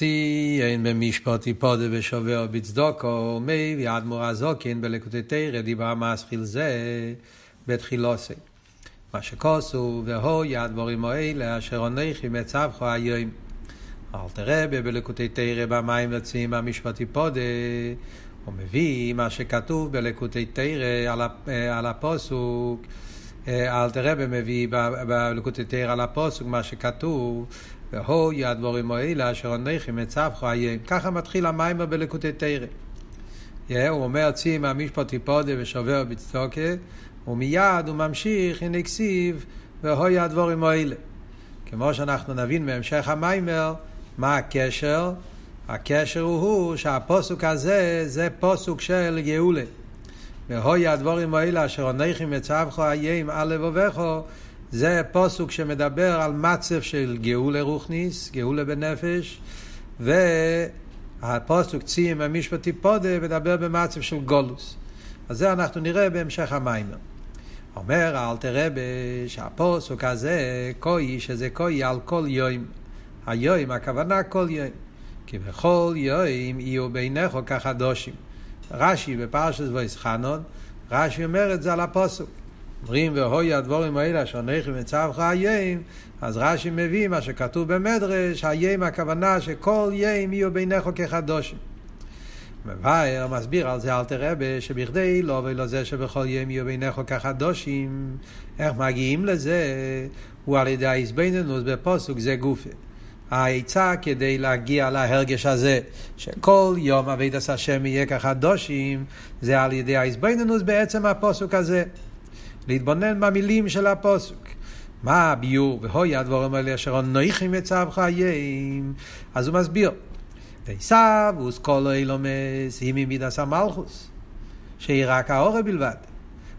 ציין במשפט תפדה ושובר בצדקה אומר אדמו"ר הזקן בלקוטי תורה דיבר מסחיל זה בתחילוסי. מה שכוסו והוי הדברים האלה אשר אנכי מצווך היום. אלתר רבי בלקוטי תורה במים יוצאים במשפט תפדה הוא מביא מה שכתוב בלקוטי תורה על הפסוק. אלתר רבי מביא בלקוטי תורה על הפסוק מה שכתוב והוא ידבורים האלה אשר אנכי מצווך היום. ככה מתחיל המים בלקוטי תורה. הוא אומר צאים במשפט תפדה ושובר בצדקה ומיד הוא ממשיך הנקסיב והוא ידבורים האלה. כמו שאנחנו נבין מהמשך המיימר, מה הקשר? הקשר הוא שהפסוק הזה זה פסוק של גאולה. והוי הדבורים האלה אשר אנכי מצווך היום על לבבך, זה פסוק שמדבר על מצב של גאולה רוחנית, גאולה בנפש, והפסוק ציון במשפט תפדה מדבר במצב של גולוס. אז זה אנחנו נראה בהמשך המיימר. אומר האלתר רבי שהפסוק הזה קוי, שזה קוי על כל יום. היום הכוונה כל יום, כי בכל יום יהיו בינך כחדשים. רש"י בפרשת ויסחנון, רש"י אומר את זה על הפסוק. אומרים והוי הדברים האלה אשר אנכי מצווך היום, אז רש"י מביא מה שכתוב במדרש, היום הכוונה שכל יום יהיו בינך כחדשים. מבאר מסביר על זה אלתר רבי שבכדי לא ולא זה שבכל יום יהיו בינך כחדשים, איך מגיעים לזה? הוא על ידי ההתבוננות בפסוק זה גופה. העצה כדי להגיע להרגש הזה שכל יום עבודת השם יהיה כחדשים, זה על ידי ההתבוננות בעצם הפסוק הזה, להתבונן במילים של הפסוק. מה הביור והוי הדברים האלה אשר אנכי מצווך היום? אז הוא מסביר ועשו כל אילומס היא ממידס המלכוס, שהיא רק האורה בלבד.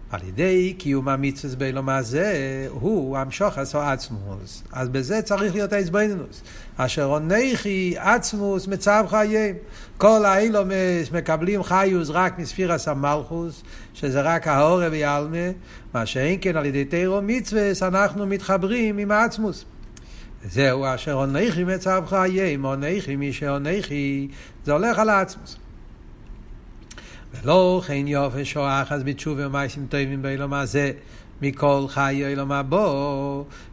על ידי קיום המצווה באילומה זה, הוא המשוחס או עצמוס. אז בזה צריך להיות ההתבוננות. אשר אנכי עצמוס מצווך היום. כל האילומס מקבלים חיוס רק מספירת המלכוס, שזה רק האורה ביעלמה. מה שאין כן על ידי תורה ומצווה, אנחנו מתחברים עם העצמוס. זהו אשר אנכי מצווך היום, אנכי מי שאנכי, זה הולך על העצמוס. ולא כן יופי שואח אז בתשובה ומעשים טובים באילום הזה מכל חיי אילום הבא,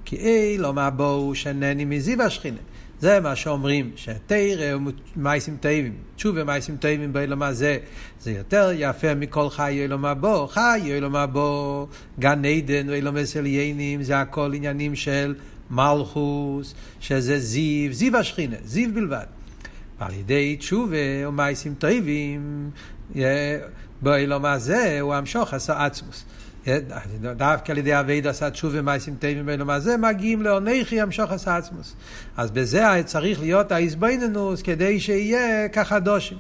כי אילום הבא הוא שנני מזיו השכינה. זה מה שאומרים שתורה ומעשים טובים, תשובה ומעשים טובים באילום הזה, זה יותר יפה מכל חיי אילום הבא. חיי אילום הבא, גן עדן ואילום עשליינים, זה הכל עניינים של מלכוס, שזה זיו, זיו השכינה, זיו בלבד. ועל ידי תשובה ומעשים טובים באילום הזה הוא המשוך עשה עצמוס. דווקא על ידי עבודת התשובה ומעשים טובים באילום הזה מגיעים לאנכי המשוך עשה עצמוס. אז בזה צריך להיות ההתבוננות כדי שיהיה כחדשים.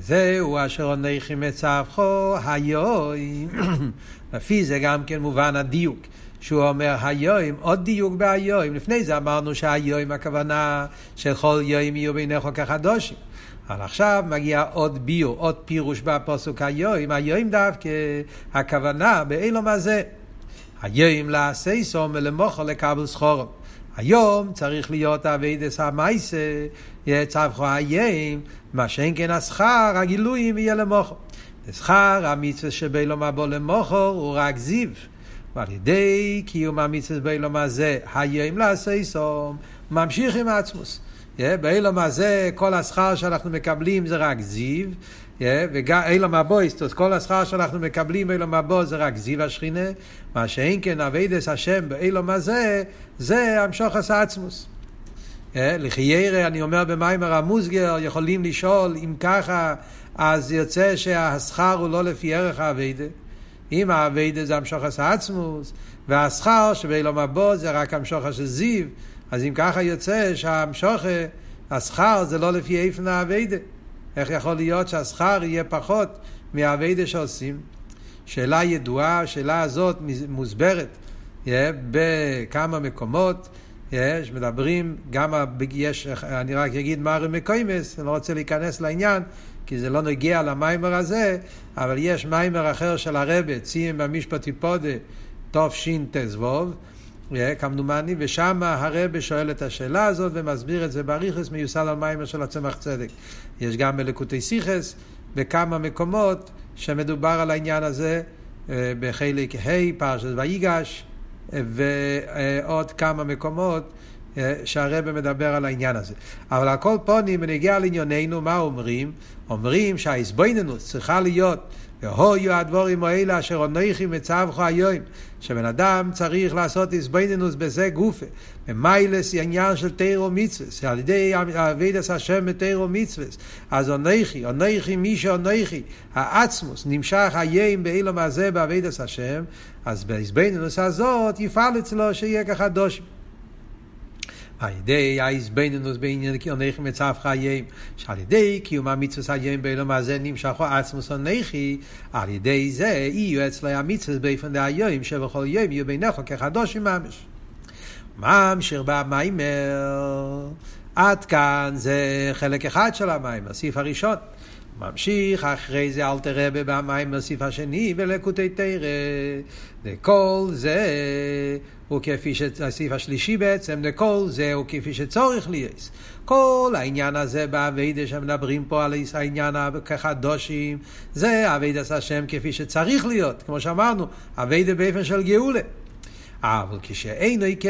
זהו אשר אנכי מצווך היום. לפי זה גם כן מובן הדיוק שהוא אומר היום, עוד דיוק בהיום. לפני זה אמרנו שהיום הכוונה שכל יום יהיו בינך כחדשים, אבל עכשיו מגיע עוד ביור, עוד פירוש בפסוק היום. היום דווקא הכוונה באילום הזה, היום לעשייסום ולמוחו לקבל סחורם. היום צריך להיות עבודת המעשה יצווך היום, מה שאין כן השכר הגילויים יהיה למוחו. השכר המצווה שבאילום הבא למוחו הוא רק זיו, ועל ידי קיום המצווה באילום הזה, היום לעשייסום, ממשיך עם העצמוס. באילום הזה כל השכר שאנחנו מקבלים זה רק זיו, וגם אילום הבא, כל השכר שאנחנו מקבלים באילום הבא זה רק זיו השכינה. מה שאין כן עבודת השם באילום הזה, זה המשוך עשה עצמוס. לחיירה אני אומר במיימר המוסגר, יכולים לשאול אם ככה אז יוצא שהשכר הוא לא לפי ערך העבודה. אם העבודה זה המשוך עשה עצמוס והשכר שבאילום הבא זה רק המשוך עשה זיו, אז אם ככה יוצא שהמשוחס, השכר זה לא לפי איפן העבודה. איך יכול להיות שהשכר יהיה פחות מהעבודה שעושים? שאלה ידועה, השאלה הזאת מוסברת בכמה מקומות. יש מדברים, גם יש, אני רק אגיד מארי מקוימס, אני לא רוצה להיכנס לעניין, כי זה לא נגיע למיימר הזה, אבל יש מיימר אחר של הרבי, ציון במשפט תפדה תשל"ו, כמדומני, ושם הרב שואל את השאלה הזאת ומסביר את זה בריחס מיוסד על מים של הצמח צדק. יש גם בלקוטי סיחס בכמה מקומות שמדובר על העניין הזה, בחלק ה' פרשת ויגש, ועוד כמה מקומות שהרב מדבר על העניין הזה. אבל הכל פונים ונגיע לענייננו, מה אומרים? אומרים שההסבויננות צריכה להיות והיו הדבורים האלה אשר אנוכי מצווך היום, שבן אדם צריך לעשות הסבויננות בזה גופה, במיילס עניין של תורה ומצוות, על ידי עבודת השם בתורה ומצוות. אז אנוכי מי שאנוכי, העצמוס נמשך היום בעולם הזה בעבודת השם, אז בהסבויננות הזאת יפעל אצלו שיהיה כחדוש. על ידי ההסביננוס בעניין כי אנכי מצווך חיים, שעל ידי קיום המצווה חיים בעולם הזה נמשכו עצמוס אנכי, על ידי זה יהיו אצלו המצווה באופן דהיום שבכל יום יהיו בינך כחדוש ממש. ממשיך במיימר, עד כאן זה חלק אחד של המיימר, הסעיף הראשון. ממשיך אחרי זה אל תראה במים מוסיף השני ולקוטי תראה לכל זה וכפי שהסעיף השלישי בעצם לכל זה וכפי שצורך לייס. כל העניין הזה בעבודה שמדברים פה על העניין כחדושים זה עבודת השם כפי שצריך להיות, כמו שאמרנו עבודה באופן של גאולה. אבל כשאינו כן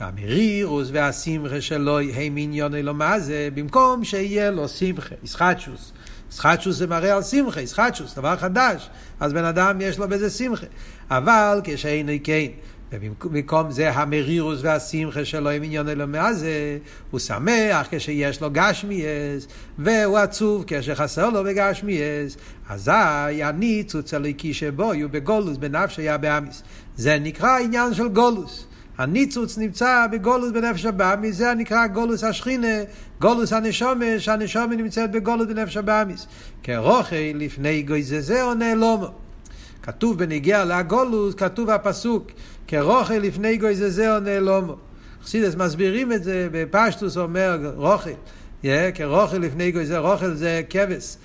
והמרירוס והשמחה שלו הם עניון אלו מה זה, במקום שיהיה לו שמחה, ישחטשוס. ישחטשוס זה מראה על שמחה, ישחטשוס, דבר חדש, אז בן אדם יש לו בזה שמחה. אבל כשאינו כן, ובמקום זה המרירוס והשמחה שלו הם עניון אלו מה זה, הוא שמח כשיש לו גשמיאס, והוא עצוב כשחסר לו בגשמיאס, אזי הניצוץ הליקי שבו יהיו בגולוס בנפשיה באמיס. זה נקרא עניין של גולוס. הניצוץ נמצא בגולוס בנפש הבאמיס, זה נקרא גולוס השכינה, גולוס הנשומה, שהנשומה נמצאת בגולוס בנפש הבאמיס. כרוכי לפני גויזזהו נעלומו. כתוב בנגיע לגולוס, כתוב הפסוק, כרוכי לפני גויזזהו נעלומו. חסידס מסבירים את זה, בפשטוס אומר רוכי, כרוכי לפני גויזזהו, רוכי זה כבש,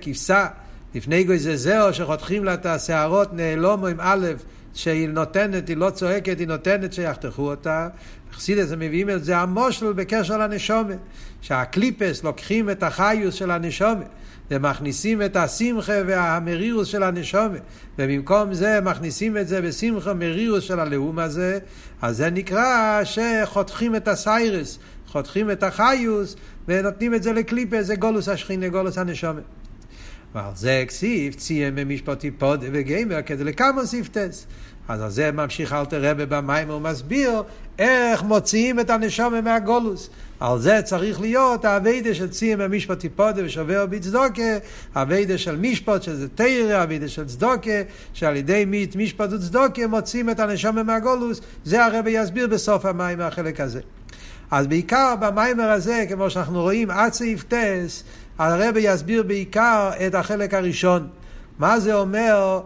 כבשה, לפני גויזזהו שחותכים לה את השערות נעלומו עם א', שהיא נותנת, היא לא צועקת, היא נותנת שיחתכו אותה. חסידס מביאים את זה המושל בקשר לנשומה, שהקליפס לוקחים את החיוס של הנשומה ומכניסים את השמחה והמרירוס של הנשומה, ובמקום זה מכניסים את זה בשמחה מרירוס של הלאום הזה. אז זה נקרא שחותכים את הסיירס, חותכים את החיוס ונותנים את זה לקליפס, זה גולוס השכינה, גולוס הנשומה. ועל זה כסיף ציין במשפטי פוד וגיימר כדי לכמה ספטס. אז על זה ממשיך אל תראה במים ומסביר איך מוציאים את הנשמה מהגולוס. על זה צריך להיות העבודה של ציין במשפטי פוד ושווה בצדוקה, העבודה של משפט שזה תורה, העבודה של צדוקה, שעל ידי משפט וצדוקה מוציאים את הנשמה מהגולוס. זה הרב יסביר בסוף המים החלק הזה. אז בעיקר במיימר הזה, כמו שאנחנו רואים, עד סעיף טס, הרב יסביר בעיקר את החלק הראשון. מה זה אומר,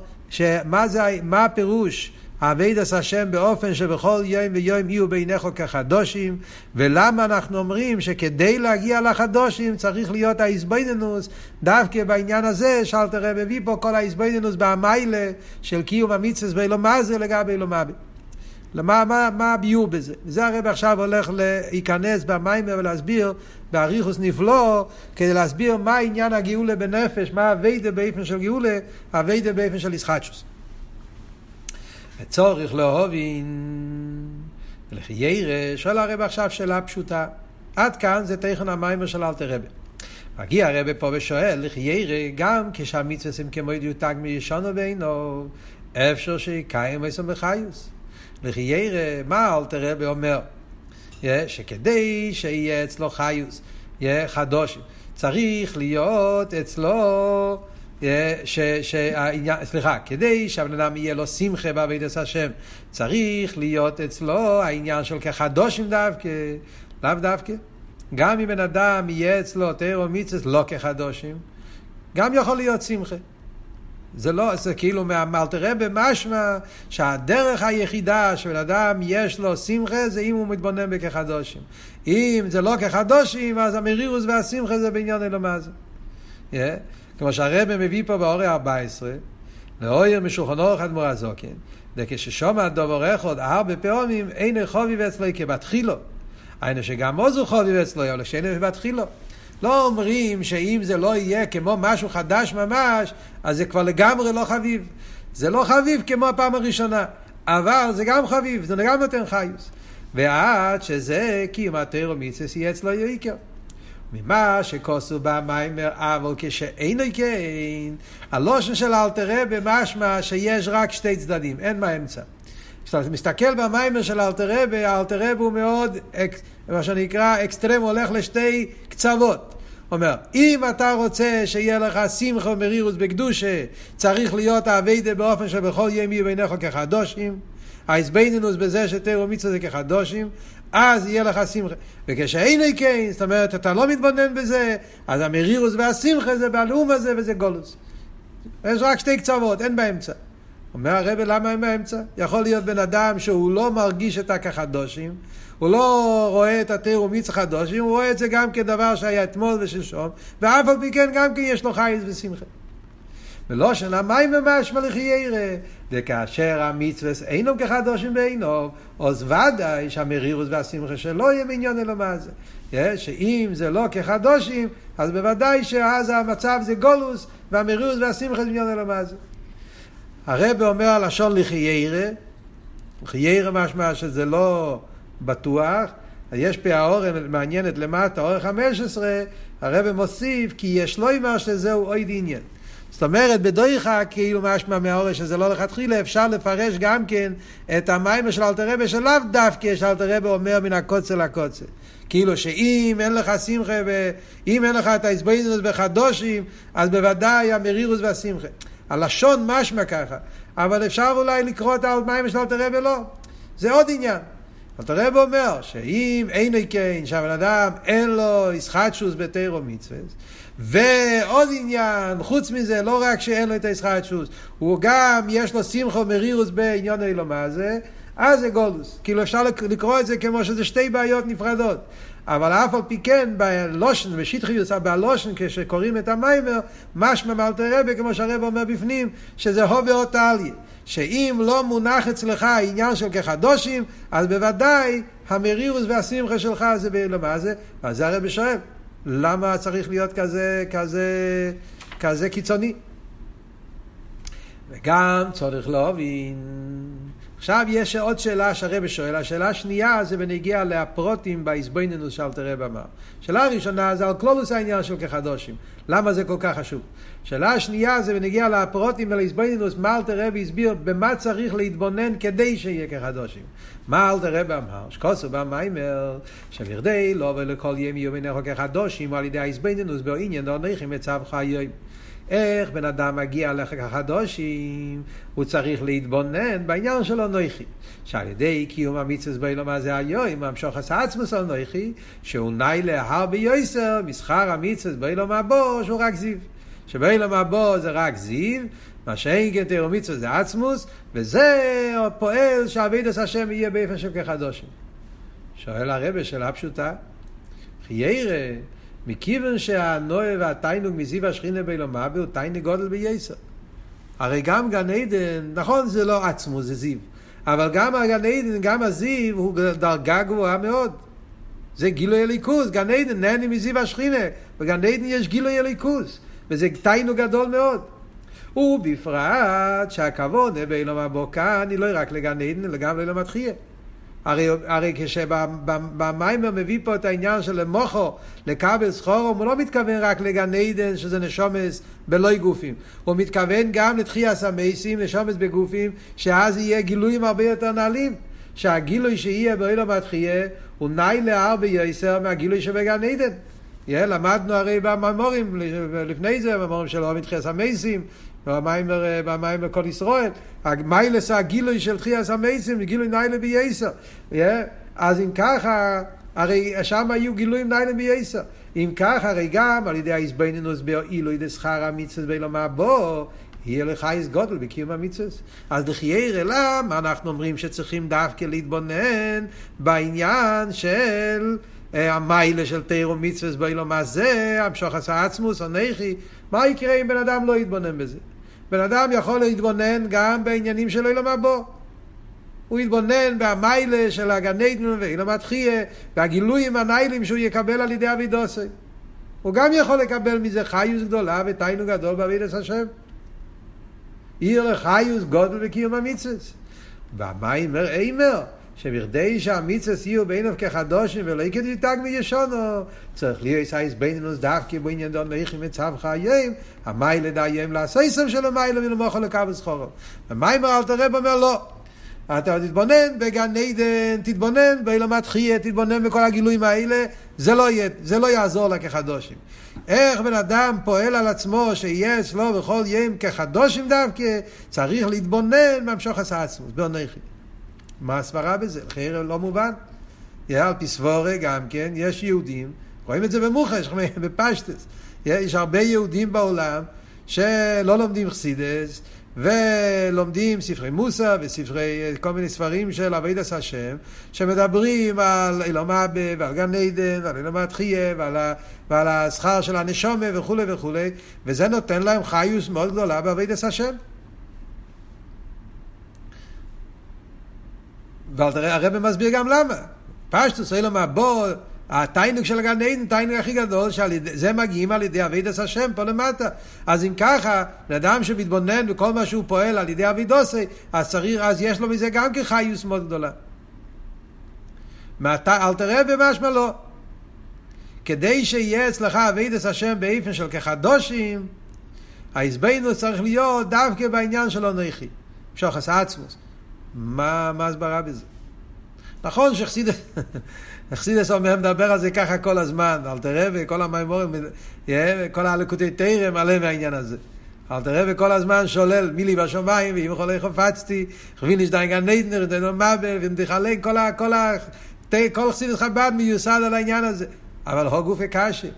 מה הפירוש עבודת השם באופן שבכל יום ויום יהיו בעיניך כחדושים, ולמה אנחנו אומרים שכדי להגיע לחדושים צריך להיות ההסבדנוס, דווקא בעניין הזה, שאל תראה מביא פה כל ההסבדנוס במיילה של קיום המצווה באלו מה זה לגבי אלו מה זה. מה הביור בזה? זה הרב עכשיו הולך להיכנס במיימר ולהסביר באריכוס נפלא, כדי להסביר מה העניין הגאולה בנפש, מה הווידה באיפן של גאולה, הווידה באיפן של ישחטשוס. וצורך להובין ולחיירה, שואל הרב עכשיו שאלה פשוטה. עד כאן זה תכן המיימר של אלתר רבי. מגיע הרב פה ושואל, לחיירה, גם כשהמצווה כמו ידיותג מישנו בינו, אפשר שיקיים עשם בחיוס. לחייר, מה אלתר רבי אומר? שכדי שיהיה אצלו חיוס, יהיה חדוש, צריך להיות אצלו, כדי שהבן אדם יהיה לו שמחה בעבודת השם, צריך להיות אצלו העניין של כחדושים דווקא, לאו דווקא. גם אם בן אדם יהיה אצלו תורה ומצוות לא כחדושים, גם יכול להיות שמחה. זה לא, זה כאילו מאלתר רבי משמע שהדרך היחידה שבן אדם יש לו שמחה זה אם הוא מתבונן בכחדושים. אם זה לא כחדושים אז המרירוס והשמחה זה בעניין אלו מה זה. כמו שהרבי מביא פה באור ה-14, לאויר משולחנו אדמו"ר הזקן, וכששומע דבר אחד הרבה פעמים, אין חובי ואצלוי כבתחילו, אין שגם עוזו חובי ואצלוי, אבל שאין כבתחילו. לא אומרים שאם זה לא יהיה כמו משהו חדש ממש, אז זה כבר לגמרי לא חביב. זה לא חביב כמו הפעם הראשונה, אבל זה גם חביב, זה גם נותן חיוס. ועד שזה קיום התורה ומצוות יהיה אצלו יעיקר. ממה שכוסו במיימר, אבל כשאינו כן, הלושן של אלתר רבי משמע שיש רק שתי צדדים, אין מהאמצע. כשאתה מסתכל במיימר של אלתר רבי, אלתר רבי הוא מאוד, מה שנקרא, אקסטרם, הולך לשתי קצוות. אומר, אם אתה רוצה שיהיה לך שמחה ומרירות בקדושה, צריך להיות העבודה באופן שבכל יום יהיו ביניך כחדושים, ההסבינינוס בזה שתורה ומצוות זה כחדושים, אז יהיה לך שמחה. וכשאין כן, זאת אומרת, אתה לא מתבונן בזה, אז המרירות והשמחה זה בעלום הזה וזה גולוס. יש רק שתי קצוות, אין באמצע. אומר הרב, למה אין באמצע? יכול להיות בן אדם שהוא לא מרגיש את הכחדושים, הוא לא רואה את התורה ומצוות חדושים, הוא רואה את זה גם כדבר שהיה אתמול ושלשום, ואף על פי כן גם כי יש לו חייס ושמחה. ולא שנמיים ממש מלכי ירא, וכאשר המצווס אינם כחדושים בעינו, אז ודאי שהמרירות והשמחה שלא יהיה מעניין אלא מה זה. שאם זה לא כחדושים, אז בוודאי שאז המצב זה גולוס, והמרירות והשמחה זה מעניין אלא מה זה. הרב אומר לשון לכי ירא, לכי ירא משמע שזה לא בטוח, יש פה האורן מעניינת למטה, אורן 15, הרב מוסיף כי יש לו אמר שזהו אוי דעניין. זאת אומרת, בדויחה, כאילו משמע מהאורש, שזה לא לכתחילה, אפשר לפרש גם כן את המים של אלתר רבי, שלאו דווקא שאלתר רבי אומר מן הקוצה לקוצה. כאילו שאם אין לך שמחה, אם אין לך את ההסבינינוס בחדושים, אז בוודאי המרירוס והשמחה. הלשון משמע ככה, אבל אפשר אולי לקרוא את המים של אלתר רבי לא. זה עוד עניין. אלתר רבי אומר שאם אין כן, שהבן אדם אין לו ישחטשוס בתורה ומצוות, ועוד עניין, חוץ מזה, לא רק שאין לו את הישחת שוס, הוא גם יש לו שמחה ומרירוס בעניין הילומה זה, אז זה גולוס. כאילו אפשר לקרוא את זה כמו שזה שתי בעיות נפרדות. אבל אף על פי כן, בלושן, בשטחיוס, בלושן, כשקוראים את המיימר, משמע מאלתר רבי, כמו שהרב אומר בפנים, שזה הווה או תעליה. שאם לא מונח אצלך העניין של כחדושים, אז בוודאי המרירוס והשמחה שלך זה בהילומה זה, אז זה הרב שואל. למה צריך להיות כזה קיצוני? וגם צריך להבין. עכשיו יש עוד שאלה שהרב שואל. השאלה השנייה זה בנגיע להפרוטים בהסבינינוס שאלתר רבי אמר. שאלה הראשונה זה על כלולוס העניין של כחדושים. למה זה כל כך חשוב? שאלה השנייה זה בנגיע להפרוטים ולהסבינינוס מה אלתר רבי הסביר במה צריך להתבונן כדי שיהיה כחדושים. מה אלתר רבי אמר? שכוסו במיימר שבירדי לא ולכל יום יהיו ביניכם כחדושים על ידי ההסבינינוס בעניין דורניכם מצב חיי. איך בן אדם מגיע לכחדושים? הוא צריך להתבונן בעניין שלו נויכי, שעל ידי קיום המצוות בעולם הזה היום המשוך עצמו של נויכי, שהוא נעלה הרבה יוסר משכר המצוות בעולם הבא, שהוא רק זיו, שבעולם הבא זה רק זיו, מה שאין כן תורה ומצוות זה עצמוס, וזה פועל שעבודת השם יהיה באופן של כחדושים. שואל הרב שאלה פשוטה, חיירה, מכיוון שהנועה והתיינוג מזיו השכינה בעילומה הוא תיינוג גודל בייסר. הרי גם גן עדן, נכון זה לא עצמו, זה זיו. אבל גם הגן עדן, גם הזיו, הוא דרגה גבוהה מאוד. זה גילוי אלוקות, גן עדן נהנה מזיו השכינה, בגן עדן יש גילוי אלוקות, וזה תיינוג גדול מאוד. ובפרט שהכוונה בעילומה בו כאן, היא לא רק לגן עדן, אלא גם לעולם התחייה. הרי כשבמיימר מביא פה את העניין של מוחו לקבל סחורו, הוא לא מתכוון רק לגן עדן שזה נשומס בלוי גופים, הוא מתכוון גם לתחיית המתים, נשומס בגופים, שאז יהיה גילויים הרבה יותר נעלים, שהגילוי שיהיה בעולם התחייה הוא נעלה הרבה יותר מהגילוי שבגן עדן. למדנו הרי במאמרים לפני זה, במאמרים שלו מתחיית המתים, במיימר כל ישראל, המיילס הגילוי של תחיית המתים, גילוי נעלה בייסר. אז אם ככה, הרי שם היו גילויים נעלה בייסר. אם ככה, הרי גם על ידי ההסבינינוס בעילוי דשכר המצוות בעולם הבא, יהיה לחייס גודל בקיום המצוות. אז דחיירה, למה אנחנו אומרים שצריכים דווקא להתבונן בעניין של המיילה של תורה ומצוות בעולם הזה, המשוך עצמוס, הנכי, מה יקרה אם בן אדם לא יתבונן בזה? בן אדם יכול להתבונן גם בעניינים שלא ילמה בו. הוא יתבונן במיילה של הגנדנו ואילמת חיה, והגילויים הנאילים שהוא יקבל על ידי אבידוסי. הוא גם יכול לקבל מזה חיוס גדולה ותיינוג גדול בעבידת השם. עיר חיוס גודל וקיום המצווס. והמיימר אימר, שבכדי שהמצווס יהיו בעיניו כחדושים ולא כדתג מישונו, צריך להיות סייס בינינו דווקא בעניין דון לאיכים מצב חיים, המיילה דיים לעשייסם שלו מיילה ולמוכל לקבל זכורו. המיימר אל תראה ואומר לא. אתה תתבונן בגן עדן, תתבונן באילמת חיה, תתבונן בכל הגילויים האלה, זה לא יעזור לה כחדושים. איך בן אדם פועל על עצמו שיהיה אצלו בכל ים כחדושים דווקא, צריך להתבונן ממשוך עשה עצמו, בעונכי. מה הסברה בזה? לחיר לא מובן. על פי סבורה גם כן, יש יהודים, רואים את זה במוחש, בפשטס, יש הרבה יהודים בעולם שלא לומדים חסידס, ולומדים ספרי מוסר וספרי כל מיני ספרים של עבודת השם שמדברים על אילמה ועל גן עדן ועל אילמת חיה ועל השכר של הנשומה וכו' וכו', וזה נותן להם חיוס מאוד גדולה בעבודת השם. והרב מסביר גם למה פשטוס אילמה בו התיינוק של גן עדן, תיינוק הכי גדול, שזה מגיעים על ידי עבודת השם פה למטה. אז אם ככה, לאדם שמתבונן וכל מה שהוא פועל על ידי עבודתו, אז יש לו מזה גם כחיוס מאוד גדולה. אל תראה במשמע לא. כדי שיהיה אצלך עבודת השם באופן של כחדושים, ההסבנו צריך להיות דווקא בעניין שלו נכי. משוך עשה עצמוס. מה הסברה בזה? נכון שחסידס מדבר על זה ככה כל הזמן, אל תראה וכל המיימורים, כל הלקוטי תורה מלא מהעניין הזה. אל תראה וכל הזמן שולל מילי בשמיים, ואם חולי חפצתי, חבין נשדיין גן נדנר, דנו מבל, ומתחלק, כל חסידס חב"ד מיוסד על העניין הזה. אבל הו גופי קשה.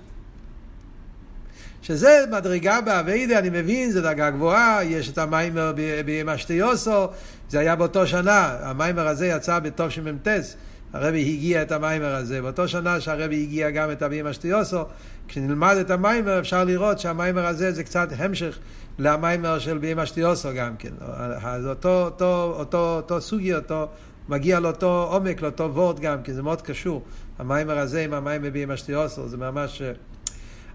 שזה מדרגה בעבידה, אני מבין, זה דרגה גבוהה, יש את המיימר בימשטיוסו, זה היה באותו שנה, המיימר הזה יצא בתוף שממתס, הרבי הגיע את המיימר הזה, באותו שנה שהרבי הגיע גם את בימשטיוסו, כשנלמד את המיימר אפשר לראות שהמיימר הזה זה קצת המשך למיימר של בימשטיוסו גם כן, אז אותו סוגי, אותו מגיע לאותו עומק, לאותו וורט גם כן, זה מאוד קשור, המיימר הזה עם המיימר בימשטיוסו, זה ממש...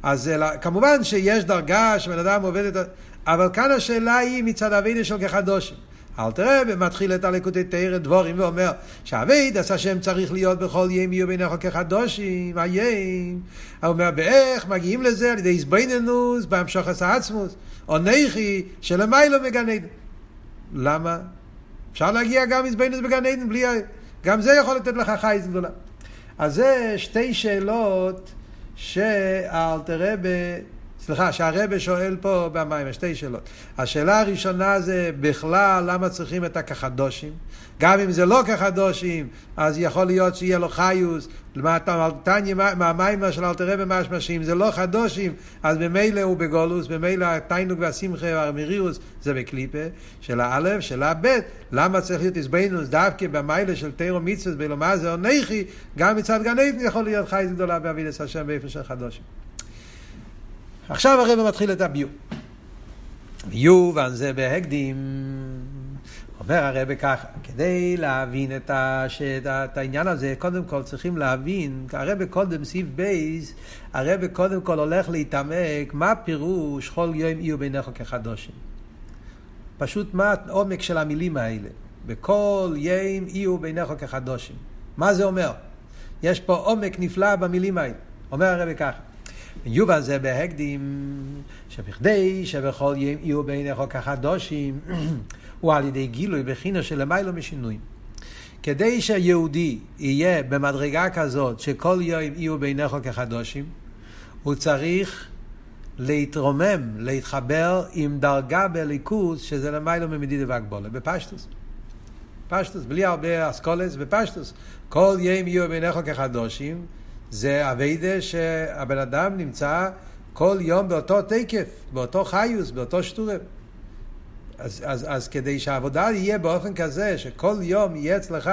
אז כמובן שיש דרגה שבן אדם עובד את... אבל כאן השאלה היא מצד עבודה של כחדושים. אל תראה ומתחיל את הלקוטי תורה דבורים ואומר שהעבודת השם צריך להיות בכל יום יהיו ביניכם כחדושים, היום. הוא אומר באיך מגיעים לזה על ידי התבוננות בהמשך עשה עצמוס, או נכי שלמיילו בגן עדן. למה? אפשר להגיע גם התבוננות בגן עדן בלי... גם זה יכול לתת לך חיוס גדולה. אז זה שתי שאלות... שהרבא שואל פה במים, שתי שאלות. השאלה הראשונה זה בכלל למה צריכים את הכחדושים? גם אם זה לא כחדושים, אז יכול להיות שיהיה לו חיוס, מהמים של אל תראה במשמע שאם זה לא חדושים, אז במילא הוא בגולוס, במילא התיינוק והשמחה והמרירוס זה בקליפה, שאלה א', שאלה ב', למה צריך להיות הסבינוס דווקא במילא של תורה ומצוות, בלומר זה עונכי, גם מצד גן עדן יכול להיות חיוס גדולה בעבודת השם באופן של חדושים. עכשיו הרב מתחיל את הביור. ביור, וזה בהקדים, אומר הרב ככה, כדי להבין את העניין הזה, קודם כל צריכים להבין, הרב קודם סעיף בייס, הרב קודם כל הולך להתעמק, מה פירוש כל יום יהיו ביניכם כחדושים. פשוט מה העומק של המילים האלה, בכל יום יהיו ביניכם כחדושים. מה זה אומר? יש פה עומק נפלא במילים האלה. אומר הרב ככה, יובה זה בהקדים שבכדי שבכל יום יהיו ביניכם כחדושים הוא על ידי גילוי בחינה שלמיילו משינויים. כדי שהיהודי יהיה במדרגה כזאת שכל יום יהיו ביניכם כחדושים הוא צריך להתרומם, להתחבר עם דרגה בליכוז שזה למיילו ממדידה והגבולה, בפשטוס. פשטוס, בלי הרבה אסכולס, בפשטוס. כל יום יהיו ביניכם כחדושים זה עבודה שהבן אדם נמצא כל יום באותו תקף, באותו חיוס, באותו שטורם. אז כדי שהעבודה יהיה באופן כזה, שכל יום יהיה אצלך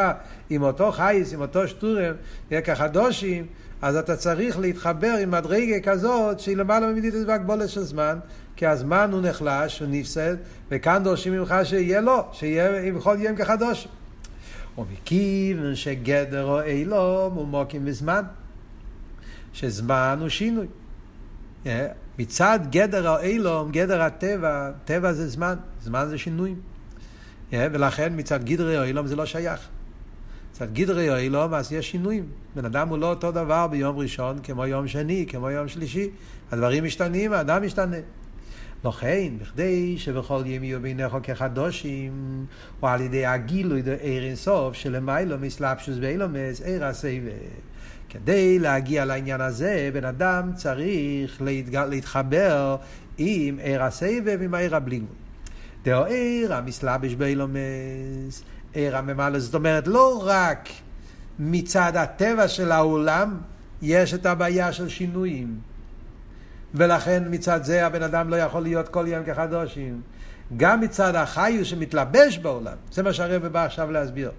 עם אותו חיוס, עם אותו שטורם, יהיה כחדושים, אז אתה צריך להתחבר עם מדרגה כזאת שהיא למעלה ממידתיות והגבלה של זמן, כי הזמן הוא נחלש, הוא נפסד, וכאן דורשים ממך שיהיה לו, שיהיה בכל יום כחדש. ומכיוון שגדר או אילום הוא מוקים בזמן, שזמן הוא שינוי. מצד גדר או אילום, גדר הטבע, טבע זה זמן, זמן זה שינוי. ולכן מצד גדרי או אילום זה לא שייך. מצד גדרי או אילום אז יש שינויים. בן אדם הוא לא אותו דבר ביום ראשון כמו יום שני, כמו יום שלישי. הדברים משתנים, האדם משתנה. לכן, בכדי שבכל יום יהיו ביניך כחדושים, או על ידי הגילוי דאיר אינסוף, שלמיילו מסלבשוס באילומס, איר הסבב. כדי להגיע לעניין הזה, בן אדם צריך להתחבר עם איר הסבב, עם האיר הבלי גבול. דאו איר המסלבש באילומס, איר הממלא, זאת אומרת, לא רק מצד הטבע של העולם, יש את הבעיה של שינויים. ולכן מצד זה הבן אדם לא יכול להיות כל יום כחדושים. גם מצד החיו שמתלבש בעולם, זה מה שהרב בא עכשיו להסביר.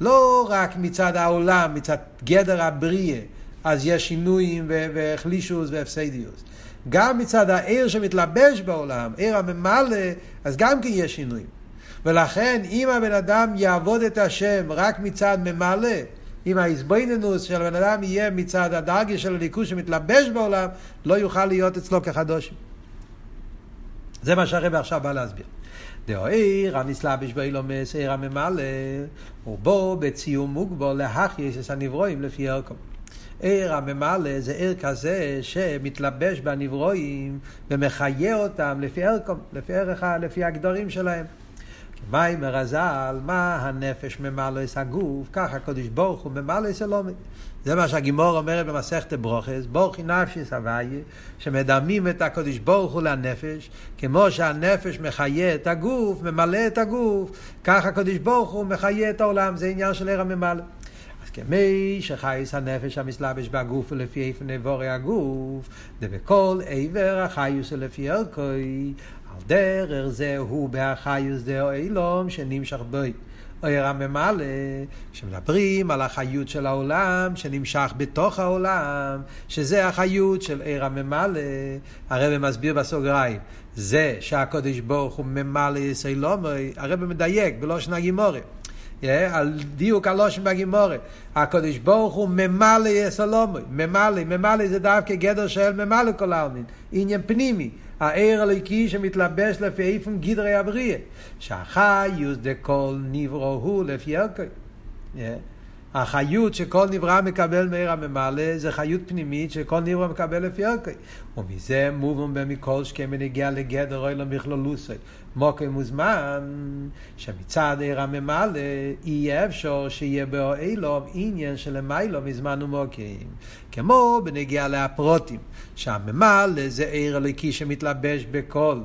לא רק מצד העולם, מצד גדר הבריאה, אז יש שינויים והחלישוס והפסדיוס. גם מצד העיר שמתלבש בעולם, עיר הממלא, אז גם כן יש שינויים. ולכן אם הבן אדם יעבוד את השם רק מצד ממלא, אם ההסבויננוס של הבן אדם יהיה מצד הדרגה של הליכוז שמתלבש בעולם, לא יוכל להיות אצלו כחדושים. זה מה שהרב עכשיו בא להסביר. דאו עיר המסלבש באילומס, עיר הממלא, ובו בציום מוגבו להחייש את הנברואים לפי ערכם. עיר הממלא זה עיר כזה שמתלבש בנברואים ומחיה אותם לפי ערכם, לפי הגדרים שלהם. מה אם הרזל, מה הנפש ממלא את הגוף, ככה הקדוש ברוך הוא ממלא את הלומד. זה מה שהגימור אומרת במסכת ברוכס, בורכי נפשי סבייה, שמדמים את הקדוש ברוך הוא לנפש, כמו שהנפש מחיה את הגוף, ממלא את הגוף, ככה הקדוש ברוך הוא מחיה את העולם, זה עניין של עיר הממלא. כמי שחייס הנפש המסלבש בגוף ולפי איפה נבורי הגוף, ובכל עבר החיוס ולפי ערכוי, על דרך זהו בהחיוס דאו אילום שנמשך בוי. עיר הממלא, כשמדברים על החיות של העולם שנמשך בתוך העולם, שזה החיות של עיר הממלא, הרב מסביר בסוגריים, זה שהקודש ברוך הוא ממלא ישראלום, הרב מדייק בלושן הגימורים. על דיוק הלושם בגימורה, הקדוש ברוך הוא ממלא יסלומוי, ממלא זה דווקא גדר של ממלא כל העלמין, עניין פנימי, העיר הליקי שמתלבש לפי איפן גדרי הבריא, שהחיוס דכל נברו הוא לפי ערכוי. החיות שכל נברא מקבל מהעיר הממלא, זה חיות פנימית שכל נברא מקבל לפי ערכוי. ומזה מובן במכל שכם נגיע לגדר אוי למכלולוסוי. מוקי מוזמן, שמצד העיר הממלא יהיה אפשר שיהיה בו אילום עניין שלמיילום הזמנו מוקים. כמו בנגיע להפרוטים, שהממלא זה עיר הליקי שמתלבש בכל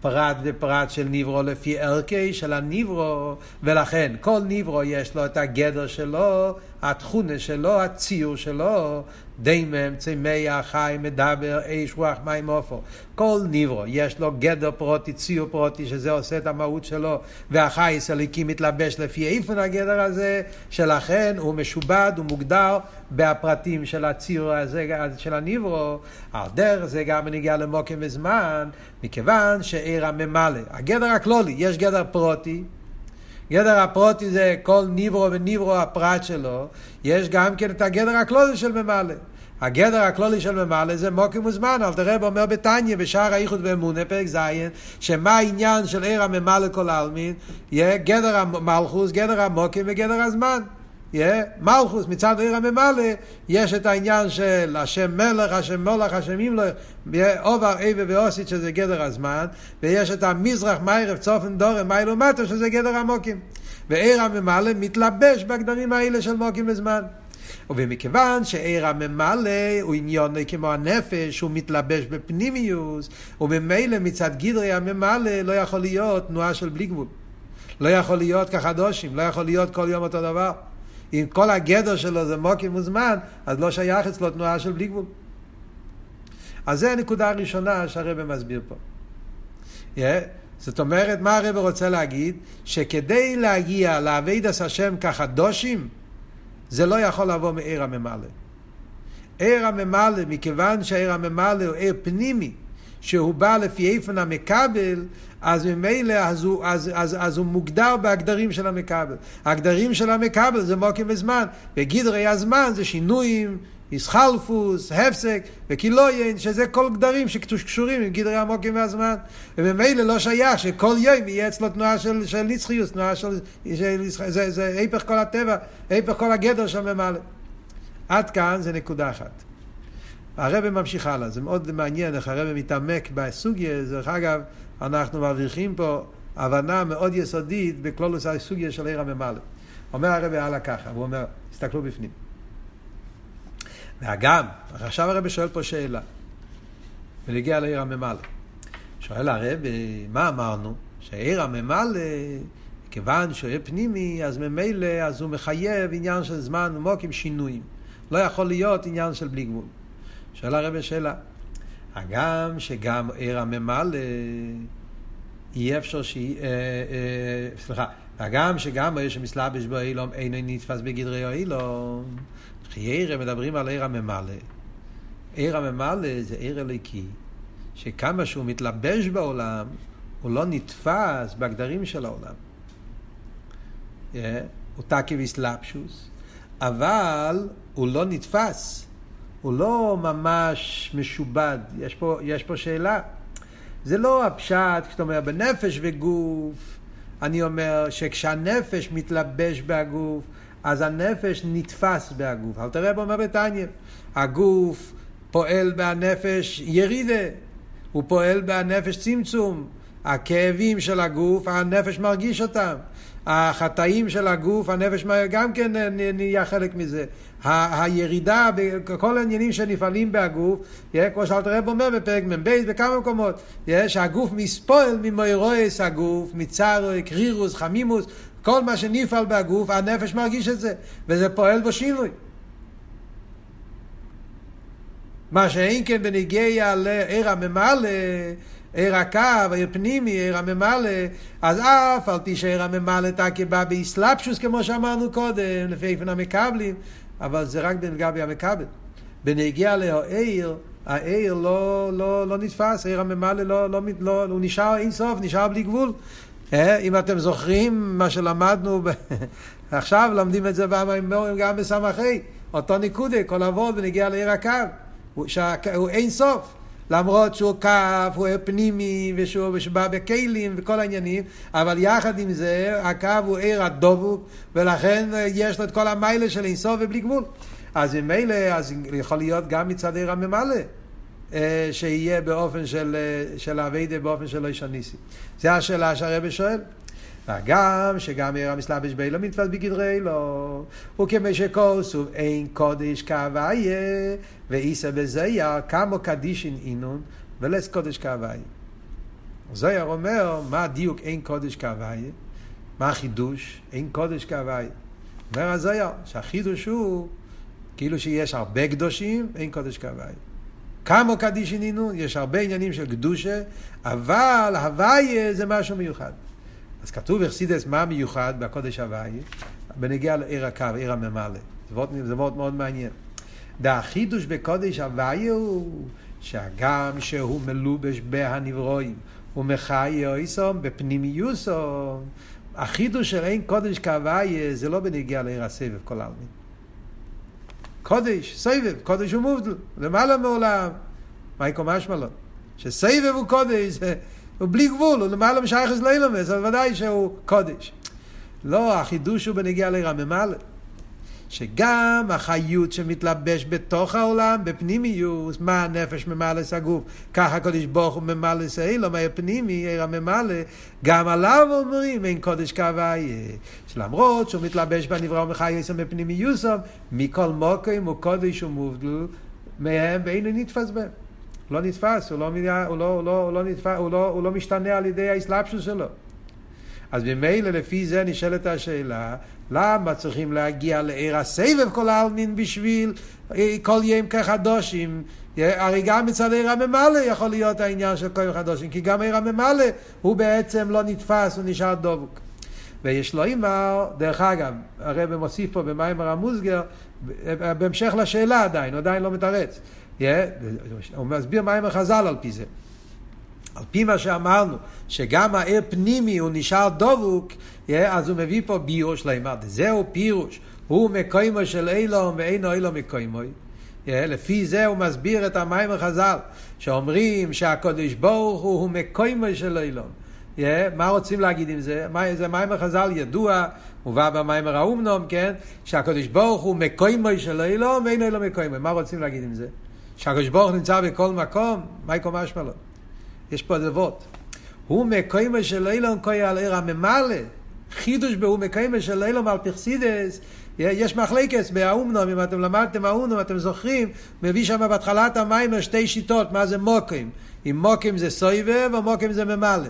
פרט ופרט של נברו לפי ערכי של הנברו, ולכן כל נברו יש לו את הגדר שלו, התכונה שלו, הציור שלו, דמם, צמי, החי, מדבר, איש, רוח, מים, אופו. כל נברו יש לו גדר פרוטי, ציור פרוטי, שזה עושה את המהות שלו, והחי הסליקי מתלבש לפי איפן הגדר הזה, שלכן הוא משובד, הוא מוגדר בהפרטים של הציור הזה, של הנברו. הדר זה גם נגיע למוקם וזמן, מכיוון שעיר הממלא, הגדר הכלולי, יש גדר פרוטי, גדר הפרוטי זה כל נברו ונברו הפרט שלו, יש גם כן את הגדר הכלולי של ממלא. הגדר הכלולי של ממלא זה מוקים וזמן, אבל תראה באומר בטניה בשער האיחוד ואמונה פרק זיין, שמה העניין של עיר הממלא כל העלמין, יהיה גדר המלכוס, גדר המוקים וגדר הזמן. יהיה מלכוס מצד עיר הממלא, יש את העניין של השם מלך, השם מולך, השם ימלך, יהיה עובר איבה ואוסית שזה גדר הזמן, ויש את המזרח מיירב צופן דורם מיילו מטו שזה גדר המוקים. ועיר הממלא מתלבש בגדרים האלה של מוקים וזמן. ובמכיוון שעיר הממלא הוא עניון כמו הנפש, הוא מתלבש בפנימיוס, ובמילא מצד גדרי הממלא לא יכול להיות תנועה של בלי גבול. לא יכול להיות כחדושים, לא יכול להיות כל יום אותו דבר. אם כל הגדר שלו זה מוקים וזמן, אז לא שייך אצלו תנועה של בלי גבול. אז זה הנקודה הראשונה שהרב מסביר פה. זאת אומרת, מה הרב רוצה להגיד? שכדי להגיע לעבודת השם כחדושים, זה לא יכול לבוא מעיר הממלא. ער הממלא, מכיוון שהער הממלא הוא ער פנימי, שהוא בא לפי איפן המקבל, אז ממילא אז הוא מוגדר בהגדרים של המקבל. ההגדרים של המקבל זה מוקים וזמן, בגדרי הזמן זה שינויים, ישחלפוס, הפסק, וכילויין, שזה כל גדרים שקשורים עם גדרי המוקים והזמן. וממילא לא שייך שכל יום יהיה אצלו תנועה של נצחיות, תנועה של זה היפך כל הטבע, היפך כל הגדר שם ממלא. עד כאן זה נקודה אחת. הרב ממשיך הלאה, זה מאוד מעניין איך הרב מתעמק בסוגיה, זה אגב, אנחנו מרוויחים פה הבנה מאוד יסודית בכלולוס הסוגיה של עיר הממלא. אומר הרב הלאה ככה, הוא אומר, תסתכלו בפנים. והגם, עכשיו הרב שואל פה שאלה, ולהגיע לעיר הממלא. שואל הרב, מה אמרנו? שהעיר הממלא, כיוון שהוא פנימי, אז ממילא, אז הוא מחייב עניין של זמן ומוק עם שינויים. לא יכול להיות עניין של בלי גבול. שאלה הרבה שאלה, הגם שגם עיר הממלא אי אפשר הגם שגם עיר שמסלבש בו אילום אינו נתפס בגדרי אילום, חיירה מדברים על עיר הממלא. עיר הממלא זה עיר אלוקי, שכמה שהוא מתלבש בעולם, הוא לא נתפס בגדרים של העולם. הוא תקי ויסלבשוס, אבל הוא לא נתפס. הוא לא ממש משובד. יש פה שאלה. זה לא הפשט, כשאתה אומר, בנפש וגוף, אני אומר שכשהנפש מתלבש בהגוף, אז הנפש נתפס בהגוף. אבל תראה פה מה בטניה. הגוף פועל בהנפש ירידה. הוא פועל בהנפש צמצום. הכאבים של הגוף, הנפש מרגיש אותם. החטאים של הגוף, הנפש גם כן נהיה חלק מזה. הירידה, כל העניינים שנפעלים בהגוף, כמו שאלתר רב אומר בפרק מבייס, בכמה מקומות, שהגוף מספועל ממוירויס הגוף, מצארוי, קרירוס, חמימוס, כל מה שנפעל בהגוף, הנפש מרגיש את זה, וזה פועל בו שינוי. מה שאין כן בנגיע לעיר הממלא, עיר הקו, עיר פנימי, עיר הממלא, אז אף על פי שעיר הממלא תקי בא באיסלאפשוס, כמו שאמרנו קודם, לפי איפן המקבלים, אבל זה רק בנגבי המקבל. בנגיע לעיר, העיר לא נתפס, העיר הממלא לא, הוא נשאר אינסוף, נשאר בלי גבול. אם אתם זוכרים מה שלמדנו, עכשיו למדים את זה במאמרים גם בסמכי, אותו ניקודה, כל עבוד בנגיע לעיר הקו, הוא אינסוף. למרות שהוא קו, הוא פנימי, ושהוא בא בכלים וכל העניינים, אבל יחד עם זה, הקו הוא עיר הדבוק, ולכן יש לו את כל המיילה של אינסוף ובלי גבול. אז עם מיילה, אז יכול להיות גם מצד עיר הממלא, שיהיה באופן של הווידה, באופן של אישניסי. זו השאלה שהרבא שואל. וגם שגם עיר המסלבש בי לא מתפס בגדרי לו, וכמי שכוסוב אין קודש כאוויה, ואיסה בזייר כמו קדישין אינון, ולס קודש כאוויה. זייר אומר, מה הדיוק אין קודש כאוויה? מה החידוש? אין קודש כאוויה. אומר הזייר, שהחידוש הוא, כאילו שיש הרבה קדושים, אין קודש כאוויה. כמו קדישין אינון, יש הרבה עניינים של קדושה, אבל הוויה זה משהו מיוחד. אז כתוב אכסידס מה מיוחד בקודש הוואי, בנגיע לעיר הקו, עיר הממלא. זה מאוד מאוד מעניין. החידוש בקודש הוואי הוא שהגם שהוא מלובש בהנברואים, הוא מחי איסום בפנימיוסום. החידוש של אין קודש כהוואי זה לא בנגיע לעיר הסבב כל העלמין. קודש, סבב, קודש הוא מובדל, למעלה מעולם. מה יקום אשמלו? שסבב הוא קודש, הוא בלי גבול, הוא למעלה משייך אז לא ילמס, אבל ודאי שהוא קודש. לא, החידוש הוא בנגיע לעיר הממלא, שגם החיות שמתלבש בתוך העולם, בפנימיוס, מה הנפש ממלס הגוף, ככה הקודש ברוך הוא ממלס העולם, הפנימי, עיר הממלא, גם עליו אומרים, אין קודש כהוויה, שלמרות שהוא מתלבש בנברא ומחייסם בפנימיוסם, מכל מוקרים הוא קודש ומובדל, מהם ואין הוא נתפס בהם. לא נתפס, הוא לא משתנה על ידי האסלאפשוס שלו. אז במילא לפי זה נשאלת השאלה, למה צריכים להגיע לעיר הסבב כל העלמין בשביל כל יום כחדושים? הרי גם מצד עיר הממלא יכול להיות העניין של כל יום חדושים, כי גם עיר הממלא הוא בעצם לא נתפס, הוא נשאר דבוק. ויש לו אימר, דרך אגב, הרב מוסיף פה במאמר המוסגר, בהמשך לשאלה עדיין לא מתרץ. הוא מסביר מה הם החז"ל על פי זה. על פי מה שאמרנו, שגם הער פנימי הוא נשאר דבוק, אז הוא מביא פה ביור שלהם. זהו פירוש, הוא מקוימו של אילום ואינו אילום מקוימו. לפי זה הוא מסביר את המים החז"ל, שאומרים שהקדוש ברוך הוא מקוימו של אילום. מה רוצים להגיד עם זה? זה מים החז"ל ידוע, מובא במים האומנם, כן? שהקדוש ברוך הוא מקוימו של אילום ואינו אילום מקוימו. מה רוצים להגיד עם זה? שהקדוש ברוך נמצא בכל מקום? מה יקומה שמלו? יש פה דבות. הוא מקוימו של אילום קוי על עיר הממלא. חידוש בו מקוימו של אילום על פרסידס. יש מחלקס באומנם, אם אתם למדתם האומנם, אתם זוכרים, מביא שם בהתחלת המים שתי שיטות, מה זה מוקים. אם מוקים זה סויבב, או מוקים זה ממלא.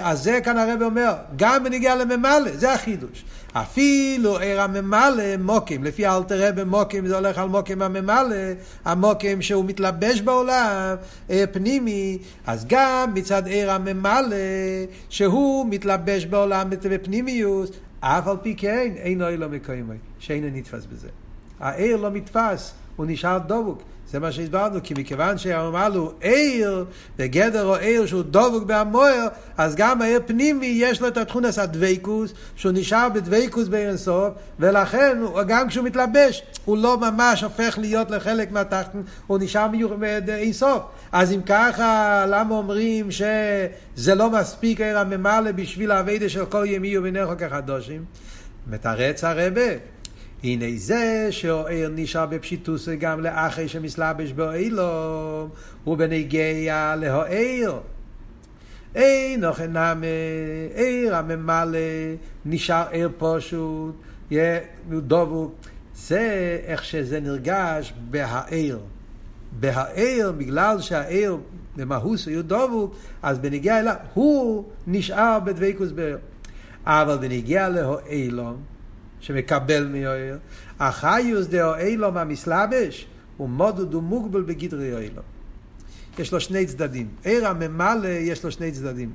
אז זה כאן הרב אומר, גם בניגיע לממלא, זה החידוש. אפילו עיר הממלא מוקים, לפי אלתר רב מוקים זה הולך על מוקים הממלא, המוקים שהוא מתלבש בעולם, פנימי, אז גם מצד עיר הממלא, שהוא מתלבש בעולם בפנימיוס, אף על פי כן, אינו אילו מקוימי, שאינו נתפס בזה. העיר לא מתפס, הוא נשאר דבוק. זה מה שהסברנו, כי מכיוון שהממלא הוא עיר, בגדר או עיר שהוא דבוק בהמוער, אז גם העיר פנימי יש לו את התכונס הדוויקוס, שהוא נשאר בדוויקוס בעיר אינסוף, ולכן גם כשהוא מתלבש, הוא לא ממש הופך להיות לחלק מהתחתן, הוא נשאר אינסוף. אז אם ככה, למה אומרים שזה לא מספיק העיר הממלא בשביל העבודה של כל ימי ובינך כחדושים? מתרץ הרבה. הנה זה שהעיר נשאר בפשיטוס גם לאחרי שמסלבש באילום, הוא בנגיע להעיר. אין אוכן נאמה, עיר הממלא, נשאר עיר פשוט, דבוק. זה איך שזה נרגש בהעיר. בהעיר, בגלל שהעיר במהוס הוא דבוק, אז בנגיע אליו, הוא נשאר בדבקות בעיר. אבל בנגיע להעילום, שמקבל מהעיר, החיוס דהו אילום המסלבש, הוא מודד ומוגבל בגדרי אילום. יש לו שני צדדים. עיר הממלא יש לו שני צדדים.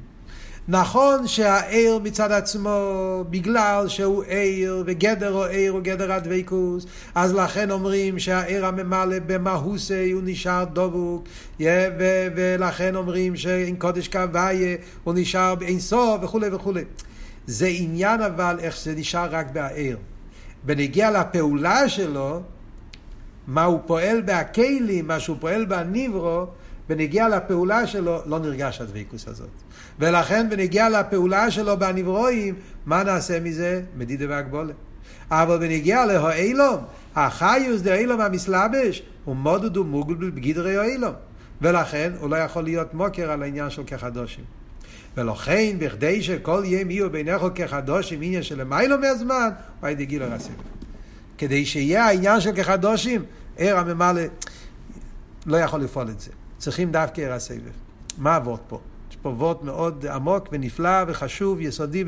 נכון שהעיר מצד עצמו, בגלל שהוא עיר, וגדר או עיר הוא גדר הדבקות, אז לכן אומרים שהעיר הממלא במהוסי הוא נשאר דבוק, ולכן אומרים שאין קודש קוויה הוא נשאר באינסוף וכו' וכו'. זה עניין אבל איך זה נשאר רק בעיר. בנגיע לפעולה שלו, מה הוא פועל בהכלים, מה שהוא פועל בניברו, בנגיע לפעולה שלו לא נרגש הדביקוס הזאת. ולכן בנגיע לפעולה שלו בניברואים, מה נעשה מזה? מדידה והגבולה. אבל בנגיע להעילום, החיוס דהעילום המסלבש, הוא מודד ומוגבל בגדרי העילום. ולכן הוא לא יכול להיות מוקר על העניין של כחדושים. ולכן בכדי שכל יום יהיו בינך כחדושים עניין של מיילו מהזמן, הוא הידי גיל הרסים. כדי שיהיה העניין של כחדושים, עיר הממלא לא יכול לפעול את זה. צריכים דווקא עיר הסבב. מה עבוד פה? יש פה עבוד מאוד עמוק ונפלא וחשוב, יסודי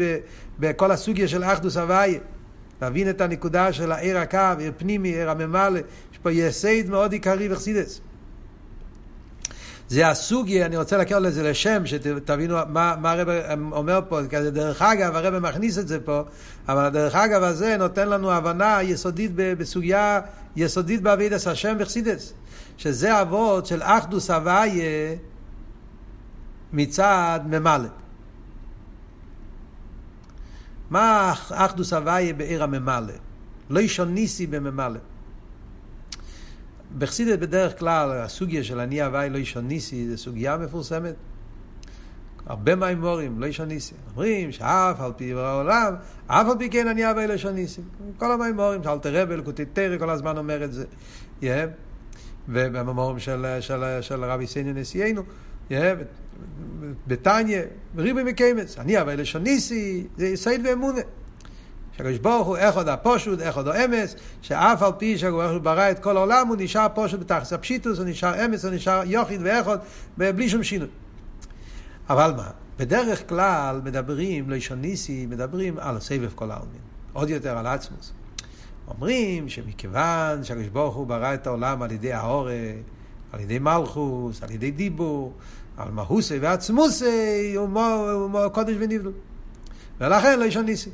בכל הסוגיה של אחדוס הוויה. להבין את הנקודה של העיר הקו, עיר פנימי, עיר הממלא. יש פה יסוד מאוד עיקרי וחסידס. זה הסוגיה, אני רוצה לקרוא לזה לשם, שתבינו מה הרב אומר פה, כזה דרך אגב, הרב מכניס את זה פה, אבל הדרך אגב הזה נותן לנו הבנה יסודית בסוגיה, יסודית בעבודת השם וחסידות, שזה עבוד של אחדוס הוויה מצד ממלא. מה אחדוס הוויה בעיר הממלא? לא ישוניסי בממלא. בחסידות בדרך כלל הסוגיה של אני הווי לא ישוניסי זה סוגיה מפורסמת. הרבה מימורים לא ישוניסי. אומרים שאף על פי העולם, אף על פי כן אני הווי לא ישוניסי. כל המימורים, אלתר רב, בלקוטי תורה, כל הזמן אומר את זה. ובמימורים של רבי סיינו נשיאנו, בתניא, ריבי מקיימץ, אני הווי לא ישוניסי, זה יסוד ואמונה. שהקדוש ברוך הוא אחד הפשוט, אחד האמס, שאף על פי שהוא ברא את כל העולם, הוא נשאר פשוט בתכלית הפשיטוס, הוא נשאר אמס, הוא נשאר יחיד ואחד, בלי שום שינוי. אבל מה? בדרך כלל מדברים, לישוניסי, מדברים על סבב כל העולמין, עוד יותר על עצמוס. אומרים שמכיוון שהקדוש ברוך הוא ברא את העולם על ידי האור, על ידי מלכוס, על ידי דיבור, על מהוסי ועצמוסי, הוא קודש ונבדל. ולכן לישוניסי.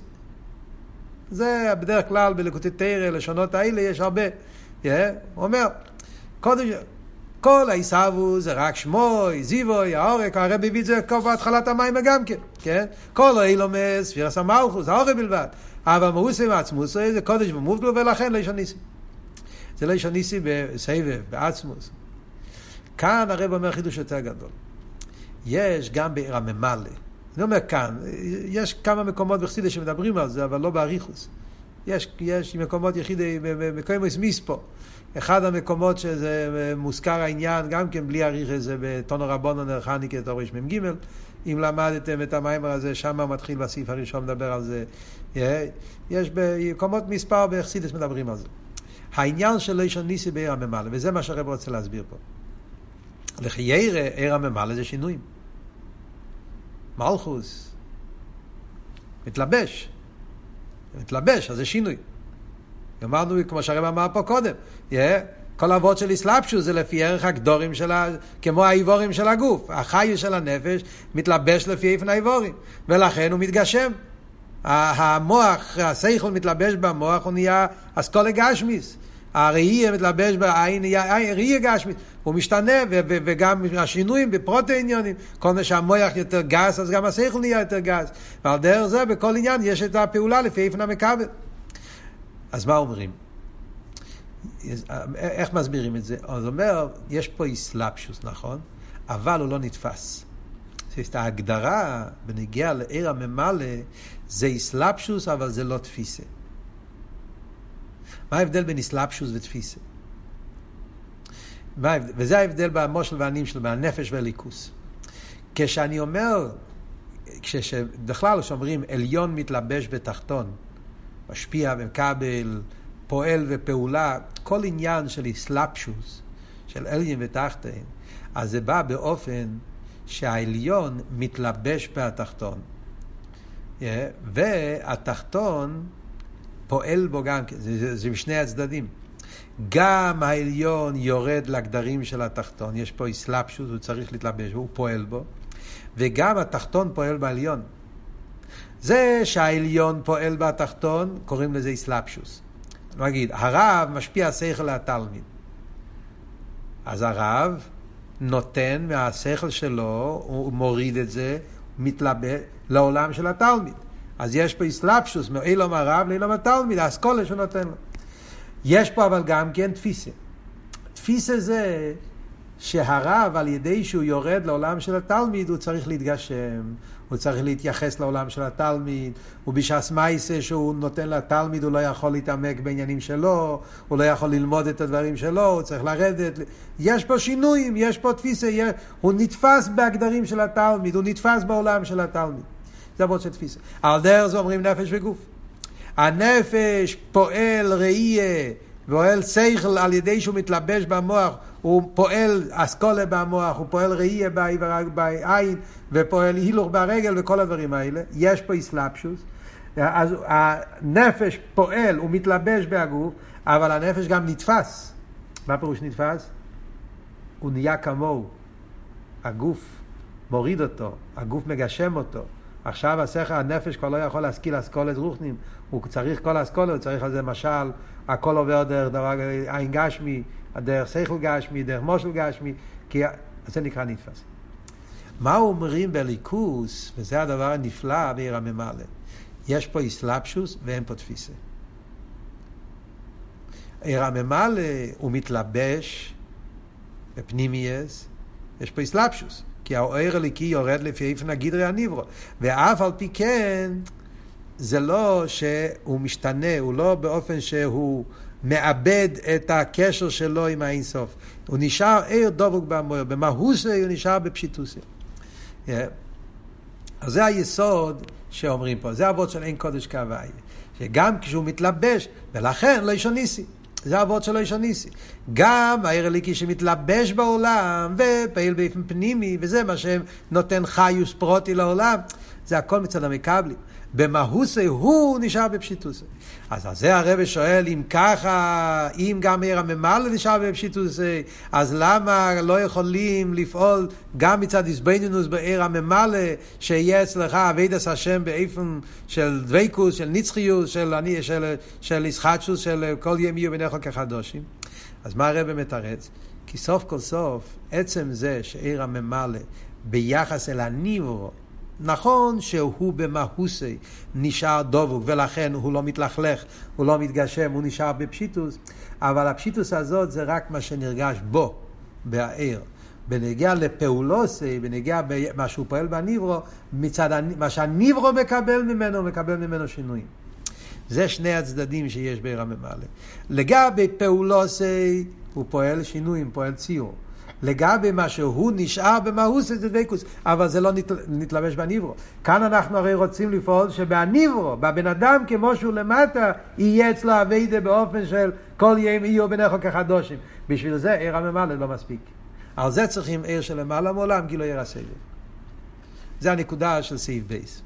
זה בדרך כלל בלקוטי תורה, לשונות האלה יש הרבה. אומר, קודם כל הישבו זה רק שמוי, זיווי, העורק, הרבי הביא את זה כבר בהתחלת המים גם כן, כן? כל אילומס, ספירס המלכוס, העורק בלבד. אבל מאוסי מעצמוס, זה קודש במובדלו, ולכן לא ישניסי. זה לא ישניסי בסבב, בעצמוס. כאן הרב אומר חידוש יותר גדול. יש גם בעיר הממלא. אני אומר כאן, יש כמה מקומות בחסידות שמדברים על זה, אבל לא באריכוס. יש מקומות יחידי, מקומות מיספו. אחד המקומות שזה מוזכר העניין, גם כן בלי אריך איזה, בתונו רבונו נרחניקה תורש מ"ג, אם למדתם את המאמר הזה, שם מתחיל בסעיף הראשון מדבר על זה. יש בקומות מספר בחסידות מדברים על זה. העניין של לישון ניסי בעיר הממלא, וזה מה שהרב רוצה להסביר פה. לחייר עיר הממלא זה שינויים. מלכוס מתלבש, אז זה שינוי. אמרנו, כמו שהרב אמר פה קודם, כל אבות של איסלאפשוס זה לפי ערך הגדורים שלה, כמו האיבורים של הגוף. החי של הנפש מתלבש לפי איפן האיבורים, ולכן הוא מתגשם. המוח, השכל מתלבש במוח, הוא נהיה אסכולה גשמיס. הראי מתלבש בעין, ראי גשמיס. הוא משתנה, וגם השינויים בפרוטאיניונים. כל מה שהמוח יותר גס, אז גם השכל נהיה יותר גס. ועל דרך זה, בכל עניין יש את הפעולה לפי איפן המקבל. אז מה אומרים? איך מסבירים את זה? אז אומר, יש פה איסלאפשוס, נכון? אבל הוא לא נתפס. זאת ההגדרה בנגיעה לעיר הממלא, זה איסלאפשוס, אבל זה לא תפיסה. מה ההבדל בין איסלאפשוס ותפיסה? וזה ההבדל במושל והנים שלו, בנפש והליכוס. כשאני אומר, כשבכלל שאומרים, עליון מתלבש בתחתון, משפיע ומקבל, פועל ופעולה, כל עניין של איסלאפשוס, של עליון ותחתון, אז זה בא באופן שהעליון מתלבש בתחתון. והתחתון פועל בו גם, זה משני הצדדים. גם העליון יורד לגדרים של התחתון, יש פה איסלאפשוס, הוא צריך להתלבש, הוא פועל בו, וגם התחתון פועל בעליון. זה שהעליון פועל בתחתון, קוראים לזה איסלאפשוס. נגיד, הרב משפיע השכל לתלמיד. אז הרב נותן מהשכל שלו, הוא מוריד את זה, מתלבש לעולם של התלמיד. אז יש פה איסלאפשוס, מאילום הרב לאילום התלמיד, האסכולה שהוא נותן לו. יש פה אבל גם כן תפיסה. תפיסה זה שהרב על ידי שהוא יורד לעולם של התלמיד, הוא צריך להתגשם, הוא צריך להתייחס לעולם של התלמיד, ובשעס מייסה שהוא נותן לתלמיד, הוא לא יכול להתעמק בעניינים שלו, הוא לא יכול ללמוד את הדברים שלו, הוא צריך לרדת. יש פה שינויים, יש פה תפיסה, הוא נתפס בהגדרים של התלמיד, הוא נתפס בעולם של התלמיד. זה עבוד של תפיסה. על דרך זה אומרים נפש וגוף. הנפש פועל ראייה, פועל שכל על ידי שהוא מתלבש במוח, הוא פועל אסכולה במוח, הוא פועל ראייה בעין, ופועל הילוך ברגל וכל הדברים האלה. יש פה איסלאפשוס. אז הנפש פועל, הוא מתלבש בהגוף, אבל הנפש גם נתפס. מה פירוש נתפס? הוא נהיה כמוהו. הגוף מוריד אותו, הגוף מגשם אותו. עכשיו השכל, הנפש כבר לא יכול להשכיל אסכולת רוחנית, הוא צריך כל אסכולה, הוא צריך על זה משל, הכל עובר דרך דבר עין גשמי, דרך שכל גשמי, דרך מושל גשמי, כי זה נקרא נתפס. מה אומרים בליכוס, וזה הדבר הנפלא בעיר הממלא, יש פה איסלאפשוס ואין פה תפיסה. עיר הממלא הוא מתלבש בפנימייס, יש פה איסלאפשוס. כי האור הליקי יורד לפי איפן הגדרי הניברו. ואף על פי כן, זה לא שהוא משתנה, הוא לא באופן שהוא מאבד את הקשר שלו עם האינסוף. הוא נשאר אור דבוק במהותו, במהותו הוא נשאר בפשיטותו. אז זה היסוד שאומרים פה, זה אבות של אין קודש כהוויה. שגם כשהוא מתלבש, ולכן לא ישון ניסי. זה העבוד שלו ישניסי. גם העיר הליקי שמתלבש בעולם ופעיל באיפן פנימי, וזה מה שנותן חיוס פרוטי לעולם, זה הכל מצד המקבלים. במהוסי הוא נשאר בפשיטוסי. אז זה הרב שואל, אם ככה, אם גם עיר הממלא נשאר בפשיטוסי, אז למה לא יכולים לפעול גם מצד הסבנינוס בעיר הממלא, שיהיה אצלך עבודת השם באיפן של דבקות, של נצחיות, של ישחטשות, של כל יום יהיו בניך כחדושים? אז מה הרב מתרץ? כי סוף כל סוף, עצם זה שעיר הממלא ביחס אל הניברו, נכון שהוא במהוסי נשאר דבוק, ולכן הוא לא מתלכלך, הוא לא מתגשם, הוא נשאר בפשיטוס, אבל הפשיטוס הזאת זה רק מה שנרגש בו, בעיר. בנגיע לפעולוסי, בנגיע במה שהוא פועל בניברו, מצד מה שהניברו מקבל ממנו, מקבל ממנו שינויים. זה שני הצדדים שיש בעיר הממלא. לגבי פעולוסי, הוא פועל שינויים, פועל ציור. לגבי מה שהוא נשאר במהוס את הדבקוס, אבל זה לא נתלבש בניברו. כאן אנחנו הרי רוצים לפעול שבניברו, בבן אדם כמו שהוא למטה, יהיה אצלו עבודה באופן של כל יום יהיו בניך כחדושים. בשביל זה עיר הממלא לא מספיק. על זה צריכים עיר של למעלה מעולם, כי לא עיר הסבב. זה הנקודה של סעיף בייס.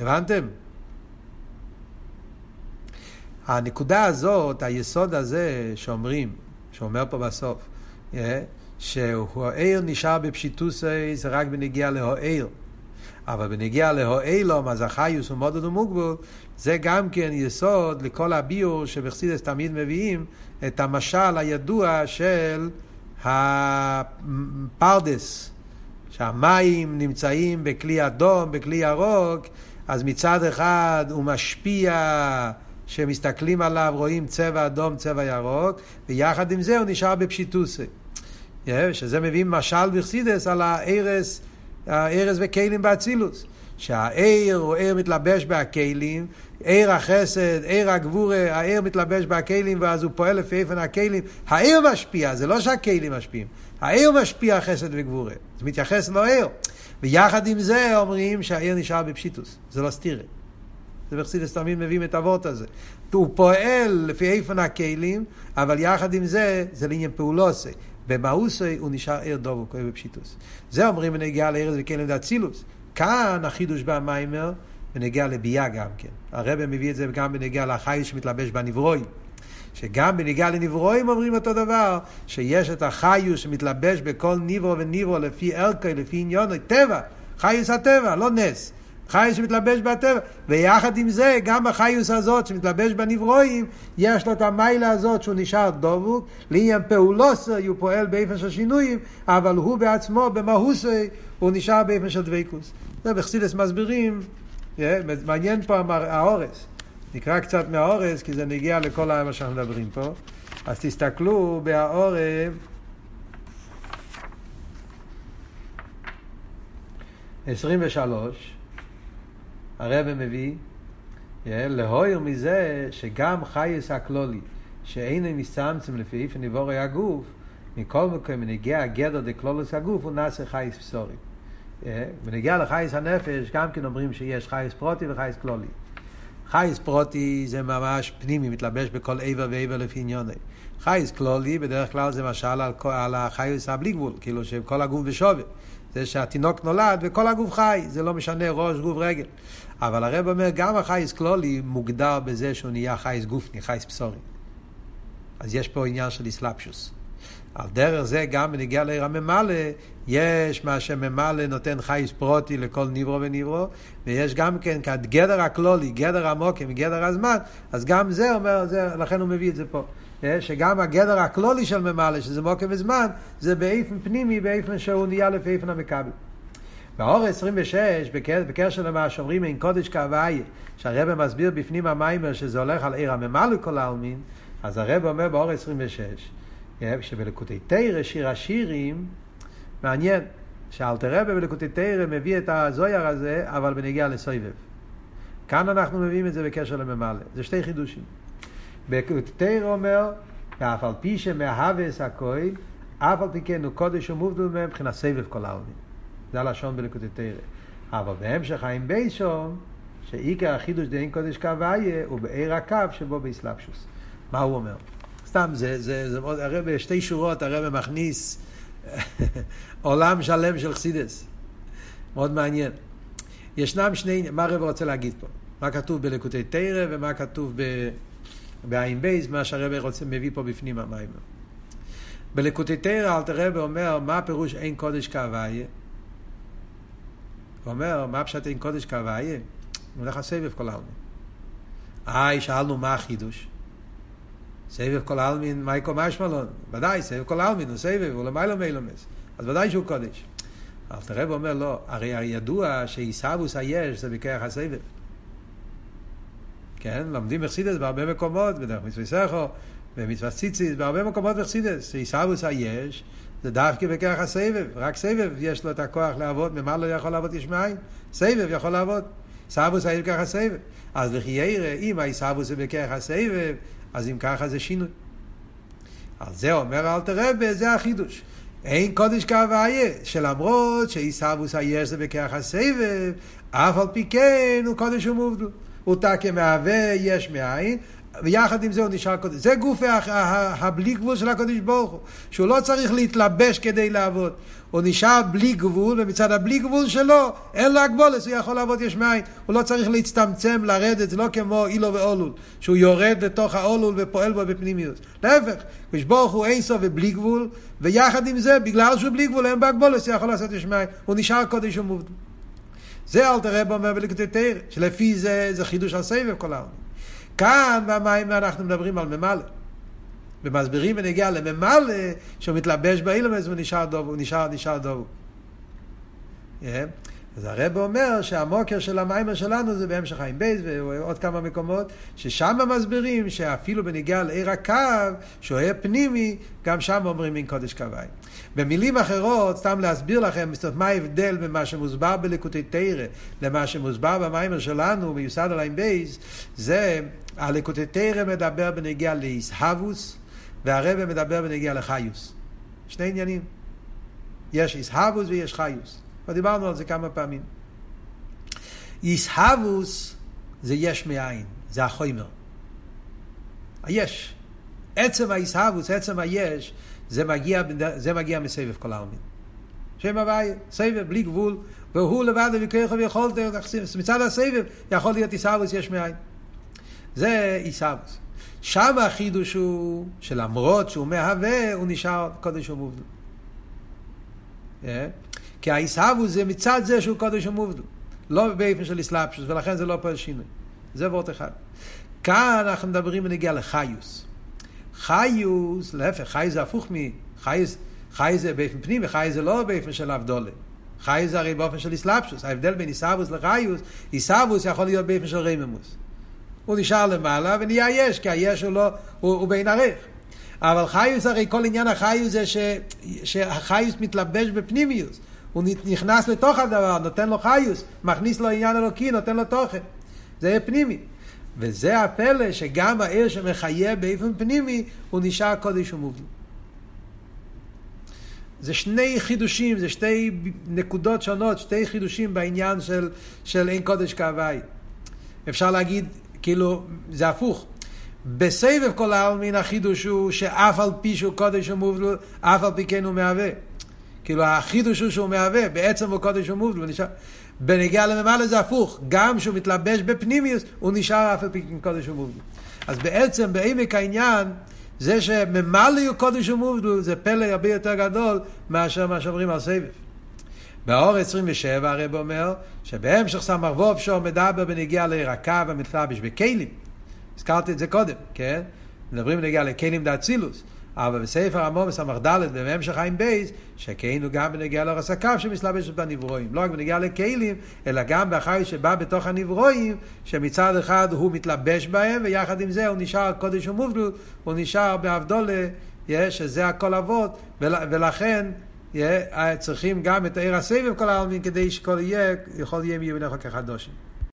הבנתם? הנקודה הזאת, היסוד הזה שאומרים, שאומר פה בסוף, שהעיר נשאר בפשיטוסי, זה רק בנגיע להעיר. אבל בנגיע להעיר לו, אז החיוס הוא מודד ומוגבול, זה גם כן יסוד לכל הביור שבחסידות תמיד מביאים, את המשל הידוע של הפרדס, שהמים נמצאים בכלי אדום, בכלי ירוק, אז מצד אחד הוא משפיע, שמסתכלים עליו, רואים צבע אדום, צבע ירוק, ויחד עם זה הוא נשאר בפשיטוסי. שזה מביאים משל בחסידות על הארס וכלים באצילוס. שהאיר הוא איר מתלבש בהכלים, איר החסד, איר הגבור, האיר מתלבש בהכלים, ואז הוא פועל לפי איפן הכלים. האיר משפיע, זה לא שהכלים משפיעים. האיר משפיע חסד וגבור. זה מתייחס לאיר. ויחד עם זה אומרים שהאיר נשאר בפשיטוס. זה לא סתירה. זה בחסידות תמיד מביאים את אבות הזה. הוא פועל לפי איפן הכלים, אבל יחד עם זה, זה לעניין פעולוסי. במהוסי הוא נשאר עיר דבוק, כואב בפשיטוס. זה אומרים בנגיעה לארץ וכלים דאצילוס. כאן החידוש במיימר, בנגיעה לביאה גם כן. הרב מביא את זה גם בנגיעה לחי שמתלבש בנברוי. שגם בנגיעה לנברואים אומרים אותו דבר, שיש את החיוש שמתלבש בכל נברו ונברו, לפי ערכי, לפי עניון, טבע. חיוס הטבע, לא נס. חי שמתלבש בטבע, ויחד עם זה גם החיוס הזאת שמתלבש בנברואים, יש לו את המיילה הזאת שהוא נשאר דבוק, לעניין פעולוסי הוא פועל באיפן של שינויים, אבל הוא בעצמו במהוסי הוא נשאר באיפן של דבקוס. זה בחסידות מסבירים, מעניין פה האורס, נקרא קצת מהאורס כי זה נגיע לכל מה שאנחנו מדברים פה, אז תסתכלו בהאורס, עשרים ושלוש, הרב מביא, להויר מזה שגם חייס הכלולי, שאינו מסתמצם לפי איפן נבורי הגוף, מכל מקום מנגיע הגדר דקלולוס הגוף, הוא נעשה חייס פסורי. מנגיע לחייס הנפש, גם כן אומרים שיש חייס פרוטי וחייס כלולי. חייס פרוטי זה ממש פנימי, מתלבש בכל עבר ועבר לפי עניוני. חייס כלולי, בדרך כלל זה משל על החייס הבלי גבול, כאילו שכל הגוף בשווה. זה שהתינוק נולד וכל הגוף חי, זה לא משנה ראש, גוף, רגל. אבל הרב אומר, גם החייס כלולי מוגדר בזה שהוא נהיה חייס גופני, חייס פסורי. אז יש פה עניין של איסלאפשוס. על דרך זה גם בנגיע לעיר הממלא, יש מה שממלא נותן חייס פרוטי לכל נברו ונברו, ויש גם כן גדר הכלולי, גדר המוקם, גדר הזמן, אז גם זה אומר, לכן הוא מביא את זה פה. שגם הגדר הכלולי של ממלא, שזה מוקם וזמן, זה באיפן פנימי, באיפן שהוא נהיה לפי איפן המקבל. באור 26, בקשר למה שאומרים אין קודש כהוויה, שהרבא מסביר בפנים המיימר שזה הולך על עיר הממלא כל העלמין, אז הרבא אומר באור 26, שבלקוטי תורה שיר השירים, מעניין, שאלתר רבא בלקוטי תורה מביא את הזויר הזה, אבל בנגיע לסובב. כאן אנחנו מביאים את זה בקשר לממלא. זה שתי חידושים. בלקוטי תורה אומר, ואף על פי שמהווס הכהן, אף על פי כן הוא קודש ומובדל מהם, מבחינת סובב כל העלמין. זה הלשון בלקוטי תורה. אבל בהמשך חיים ביישום, שעיקר החידוש דאין קודש כהוויה, הוא בעיר הקו שבו באסלאפשוס. מה הוא אומר? סתם, זה מאוד, הרב, שתי שורות הרב מכניס עולם שלם של חסידות. מאוד מעניין. ישנם שני, מה הרב רוצה להגיד פה? מה כתוב בלקוטי תורה ומה כתוב בעין בייס, מה שהרב רוצה מביא פה בפנים המים. בלקוטי תורה אלתר רב אומר, מה הפירוש אין קודש כהוויה? הוא אומר, מה פשט אין קודש כהוויה? הוא הולך הסבב כל העלמין. שאלנו מה החידוש? סבב כל העלמין, מייקו משמלון. ודאי, סבב כל העלמין, הוא סבב, הוא למיילו מיילומס. אז ודאי שהוא קודש. אלתר רב אומר, לא, הרי ידוע שאיסאבוס היש זה בכיח הסבב. כן, לומדים מחסידס בהרבה מקומות, בדרך מצווה סכו, במצווה ציציס, בהרבה מקומות מחסידס. שאיסאבוס היש זה דווקא בכיח הסבב. רק סבב יש לו את הכוח לעבוד, ממה לא יכול לעבוד יש מאין? סבב יכול לעבוד. סאבוס היש בכיח הסבב. אז לכי יראה, אם האיסאבוס זה בכיח הסבב, אז אם ככה זה שינוי. על זה אומר אלתר רב, זה החידוש. אין קודש כהוויה, שלמרות שאיסאבוס היש זה בכיח הסבב, אף על פי כן הוא קודש ומובדל. הוא תקה מהווה יש מאין, ויחד עם זה הוא נשאר קודש. זה גוף הבלי גבול של הקודש ברוך הוא, שהוא לא צריך להתלבש כדי לעבוד. הוא נשאר בלי גבול, ומצד הבלי גבול שלו, אין לו הגבולת, הוא יכול לעבוד יש מאין. הוא לא צריך להצטמצם, לרדת, זה לא כמו אילו ואולול, שהוא יורד לתוך האולול ופועל בו בפנימיות. להפך, הקודש ברוך הוא אין סוף ובלי גבול, ויחד עם זה, בגלל שהוא בלי גבול, אין בהגבולת, הוא יכול לעשות יש מאין. הוא נשאר קודש ומובדל. זה אלתר רב אומר בלקוטי תורה, שלפי זה חידוש על סבב כל העולם. כאן במים אנחנו מדברים על ממלא. ומסבירים ונגיע לממלא, שהוא מתלבש באילומס ונשאר דבוק, נשאר דבוק. אז הרב אומר שהמוקר של המים שלנו זה בהמשך עין בייס ועוד כמה מקומות, ששם מסבירים שאפילו בנגיע לעיר הקו, שהוא היה פנימי, גם שם אומרים אין קודש כהוויה. במילים אחרות, סתם להסביר לכם, מה ההבדל במה שמוסבר בלקוטי תורה, למה שמוסבר במים שלנו, מיוסד על עין בייס, זה, הלקוטי תורה מדבר בנגיע לאיסהבוס, והרב מדבר בנגיע לחיוס. שני עניינים. יש איסהבוס ויש חיוס. ודיברנו על זה כמה פעמים. איסהבוס זה יש מאין, זה החומר. היש. עצם האיסהבוס, עצם היש, זה מגיע מסבב כל העלמין. שם הווי, סבב בלי גבול, והוא לבד וכוח ויכולת, מצד הסבב יכול להיות איסהבוס יש מאין. זה איסהבוס. שם החידוש הוא, שלמרות שהוא מהווה, הוא נשאר קודש ומובדל. כי האיסהבוס זה מצד זה שהוא קודש ומובדל, לא באופן של איסלאפשוס, ולכן זה לא פועל שינוי. זה ועוד אחד. כאן אנחנו מדברים ונגיע לחיוס. חיוס, להפך, חיוס זה הפוך מחיוס, חיוס זה באופן פנימי, חיוס זה לא באופן של אבדולה. חיוס זה הרי באופן של איסלאפשוס. ההבדל בין איסהבוס לחיוס, איסהבוס יכול להיות באופן של רממוס. הוא נשאר למעלה ונהיה יש, כי היש הוא בין ערך. אבל חיוס הרי כל עניין החיוס זה שהחיוס מתלבש בפנימיוס. הוא נכנס לתוך הדבר, נותן לו חיוס, מכניס לו עניין אלוקי, נותן לו תוכן. זה יהיה פנימי. וזה הפלא שגם העיר שמחיה באופן פנימי, הוא נשאר קודש ומובדל. זה שני חידושים, זה שתי נקודות שונות, שתי חידושים בעניין של אין קודש כהוויה. אפשר להגיד, כאילו, זה הפוך. בסבב כל העלמין החידוש הוא שאף על פי שהוא קודש ומובדל, אף על פי כן הוא מהווה. כאילו החידוש הוא שהוא מהווה, בעצם הוא קודש ומובדל, הוא נשאר. בנגיע למעלה זה הפוך, גם שהוא מתלבש בפנימיוס, הוא נשאר אף על פי כן קודש ומובדל. אז בעצם בעמק העניין, זה שממלא הוא קודש ומובדל, זה פלא הרבה יותר גדול מאשר מה שאומרים על סבב. באור 27 הרב אומר שבהמשך סמך ווב שור מדבר בנגיע להירקה ומתלבש בכלים. הזכרתי את זה קודם, כן? מדברים בנגיע לכלים דאצילוס. אבל בספר המום סמך ד' בהמשך עין בייס, שכן הוא גם בנגיע לאורס הקו שמתלבש בנברואים. לא רק בנגיע לכלים, אלא גם באחרי שבא בתוך הנברואים, שמצד אחד הוא מתלבש בהם, ויחד עם זה הוא נשאר קודש ומובדל, הוא נשאר בהבדלה, שזה הכל אבות, ולכן צריכים גם את העיר הסבב כל העלמין כדי שכל יהיה מיובנך כחדושים.